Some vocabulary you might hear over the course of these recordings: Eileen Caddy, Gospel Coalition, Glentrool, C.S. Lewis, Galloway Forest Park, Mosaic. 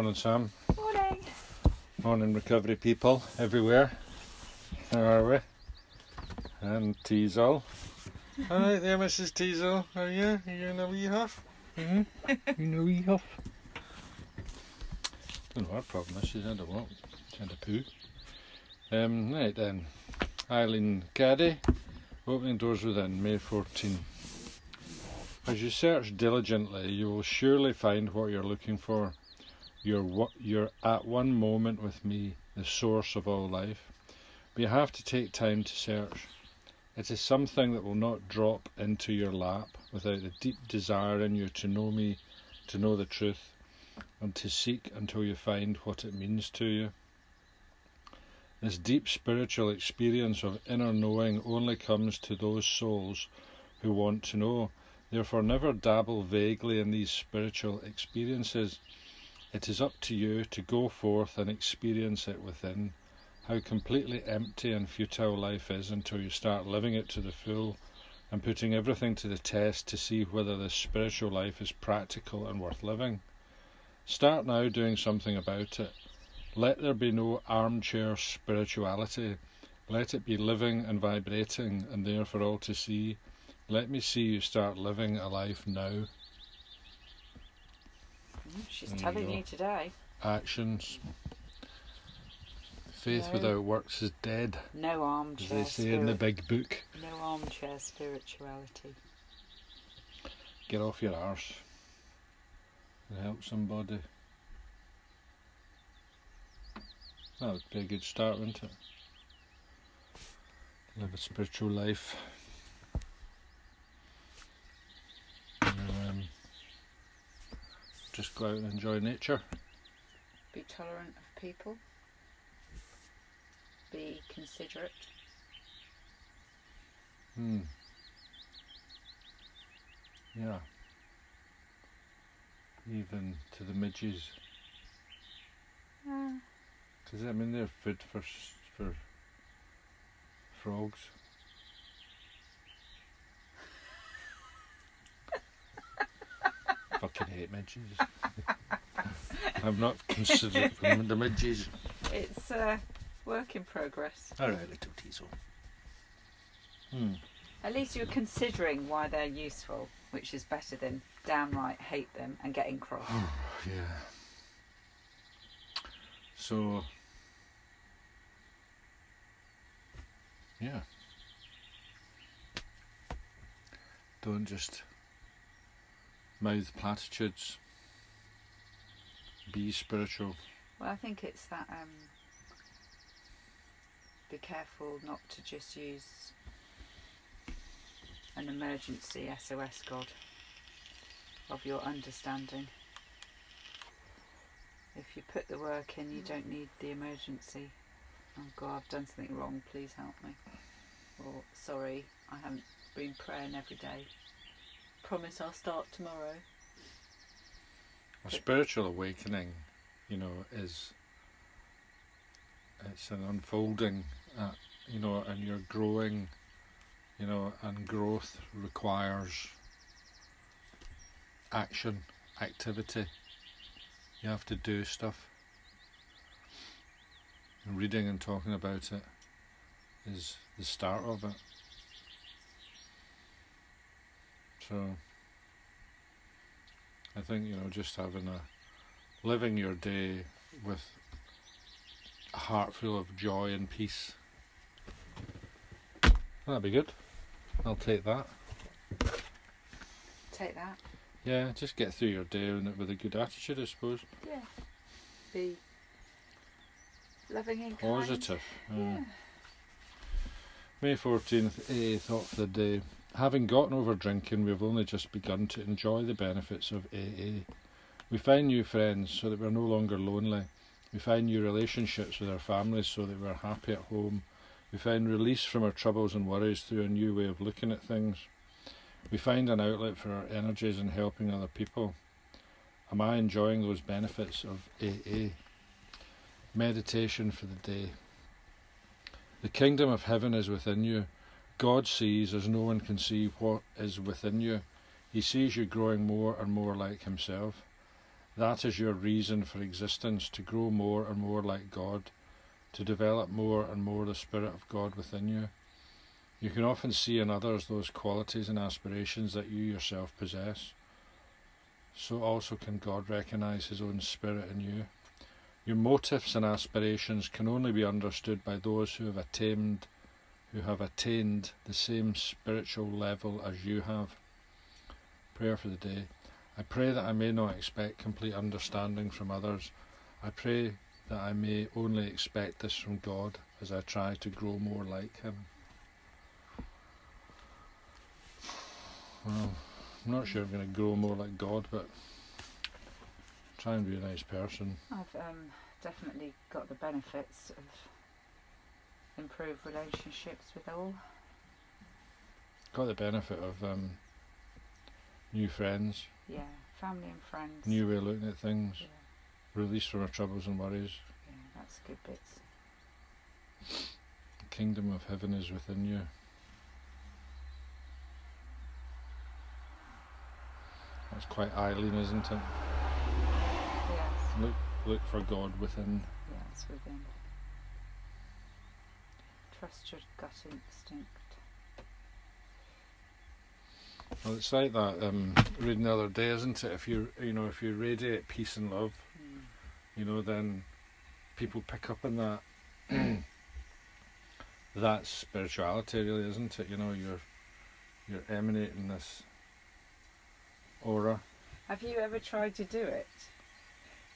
Morning, Sam. Morning. Morning, recovery people everywhere. How are we? And Teasel. All right there, Mrs. Teasel. How are you? Are you in a wee huff? Mm hmm? You in a wee huff? Don't know what her problem is. She's had a walk. She's had a poo. Right then. Eileen Caddy. Opening Doors Within, May 14. As you search diligently, you will surely find what you're looking for. You're at one moment with me, the source of all life. But you have to take time to search. It is something that will not drop into your lap without the deep desire in you to know me, to know the truth, and to seek until you find what it means to you. This deep spiritual experience of inner knowing only comes to those souls who want to know. Therefore, never dabble vaguely in these spiritual experiences. It is up to you to go forth and experience it within. How completely empty and futile life is until you start living it to the full and putting everything to the test to see whether this spiritual life is practical and worth living. Start now doing something about it. Let there be no armchair spirituality. Let it be living and vibrating and there for all to see. Let me see you start living a life now. She's telling you today. Actions. Faith without works is dead. No armchair spirituality. As they say in the big book. No armchair spirituality. Get off your arse and help somebody. That would be a good start, wouldn't it? Live a spiritual life. And, just go out and enjoy nature. Be tolerant of people. Be considerate. Yeah. Even to the midges. Yeah. Because I mean they're food for frogs. Fucking hate midges. I'm not considerate of the midges. It's a work in progress. Alright, little Teasel. At least you're considering why they're useful, which is better than downright hate them and getting cross. Oh, yeah. So... yeah, don't just mouth platitudes, be spiritual. Well, I think it's that be careful not to just use an emergency SOS God of your understanding. If you put the work in, you don't need the emergency. Oh God, I've done something wrong, please help me. Or, sorry, I haven't been praying every day. Promise I'll start tomorrow. A spiritual awakening, you know, is, it's an unfolding, you know, and you're growing, you know, and growth requires action, activity. You have to do stuff. Reading and talking about it is the start of it. So I think, you know, just having a living your day with a heart full of joy and peace, that'd be good. I'll take that. Take that. Yeah, just get through your day with a good attitude, I suppose. Yeah. Be loving and kind. Positive. Yeah. May 14th, AA Thought for the Day. Having gotten over drinking, we have only just begun to enjoy the benefits of AA. We find new friends so that we are no longer lonely. We find new relationships with our families so that we are happy at home. We find release from our troubles and worries through a new way of looking at things. We find an outlet for our energies in helping other people. Am I enjoying those benefits of AA? Meditation for the day. The kingdom of heaven is within you. God sees as no one can see what is within you. He sees you growing more and more like himself. That is your reason for existence, to grow more and more like God, to develop more and more the Spirit of God within you. You can often see in others those qualities and aspirations that you yourself possess. So also can God recognize His own Spirit in you. Your motives and aspirations can only be understood by those who have attained the same spiritual level as you have. Prayer for the day. I pray that I may not expect complete understanding from others. I pray that I may only expect this from God as I try to grow more like Him. Well, I'm not sure I'm going to grow more like God, but try and be a nice person. I've definitely got the benefits of improved relationships with all. Got the benefit of new friends. Yeah, family and friends. New way of looking at things. Yeah. Release from our troubles and worries. Yeah, that's good bits. The kingdom of heaven is within you. That's quite Eileen, isn't it? Yes. Look for God within. Yeah, it's within. Trust your gut instinct. Well, it's like that reading the other day, isn't it? If you radiate peace and love, then people pick up on that. That's spirituality, really, isn't it? You're emanating this aura. Have you ever tried to do it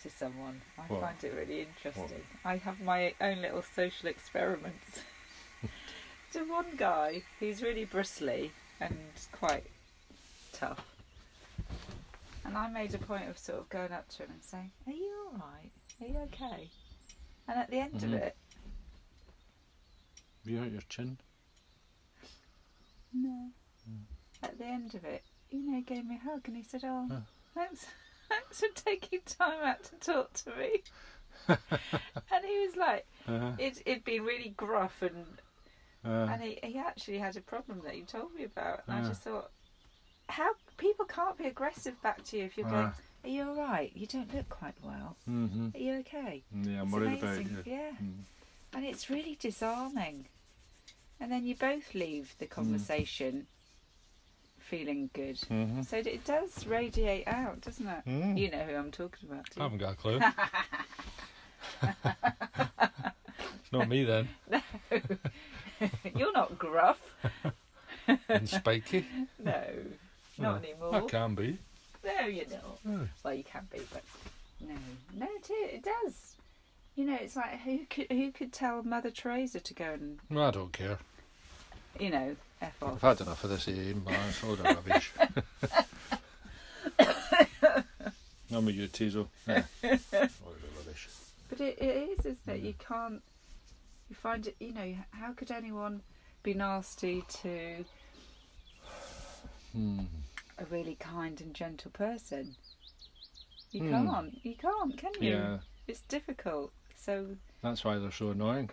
to someone? I find it really interesting. What? I have my own little social experiments. To one guy who's really bristly and quite tough, and I made a point of sort of going up to him and saying, "Are you alright? Are you okay?" And at the end of it, have you hurt your chin? No. At the end of it, he gave me a hug and he said, "Oh, thanks for taking time out to talk to me." And he was like, it'd been really gruff and he actually had a problem that you told me about, and I just thought, how people can't be aggressive back to you if you're going, "Are you all right? You don't look quite well. Mm-hmm. Are you okay?" Yeah, I'm worried about you. Yeah, and it's really disarming. And then you both leave the conversation feeling good. Mm-hmm. So it does radiate out, doesn't it? Mm. You know who I'm talking about, do you? I haven't got a clue. It's not me then. No. You're not gruff and spiky. No, not anymore. I can be. No, you're not. No. Well, you can be, but no, it does. It's like who could tell Mother Teresa to go and? Well, I don't care. F off. I've had enough of this, Ian. But it's all the rubbish. I'm with you, Tizo. Yeah. All the rubbish. But it is that you can't. You find it, how could anyone be nasty to a really kind and gentle person? You can't. You can't, can you? Yeah. It's difficult. So that's why they're so annoying.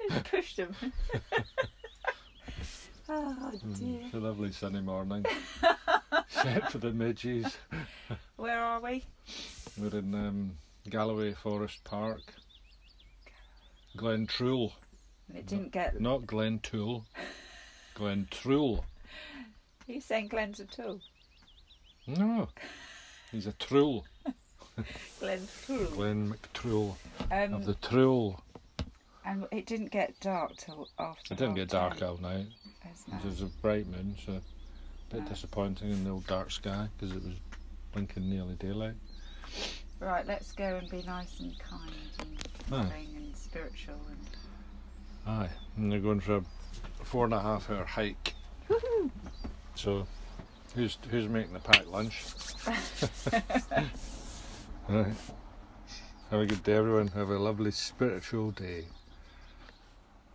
It's pushed them. Oh dear. It's a lovely sunny morning. Except for the midges. Where are we? We're in Galloway Forest Park. Glentrool. It didn't get... Not Glentool. Glentrool. Are you saying Glen's a tool? No. He's a trool. Glentrool. Glenn McTrool. Of the Trool. And it didn't get dark till after... It didn't get dark all night. It was a bright moon, so... A bit disappointing in the old dark sky, because it was blinking nearly daylight. Right, let's go and be nice and kind and loving and spiritual. Aye, and they're going for a 4.5 hour hike. Woohoo! So, who's making the packed lunch? Right. Have a good day, everyone. Have a lovely spiritual day.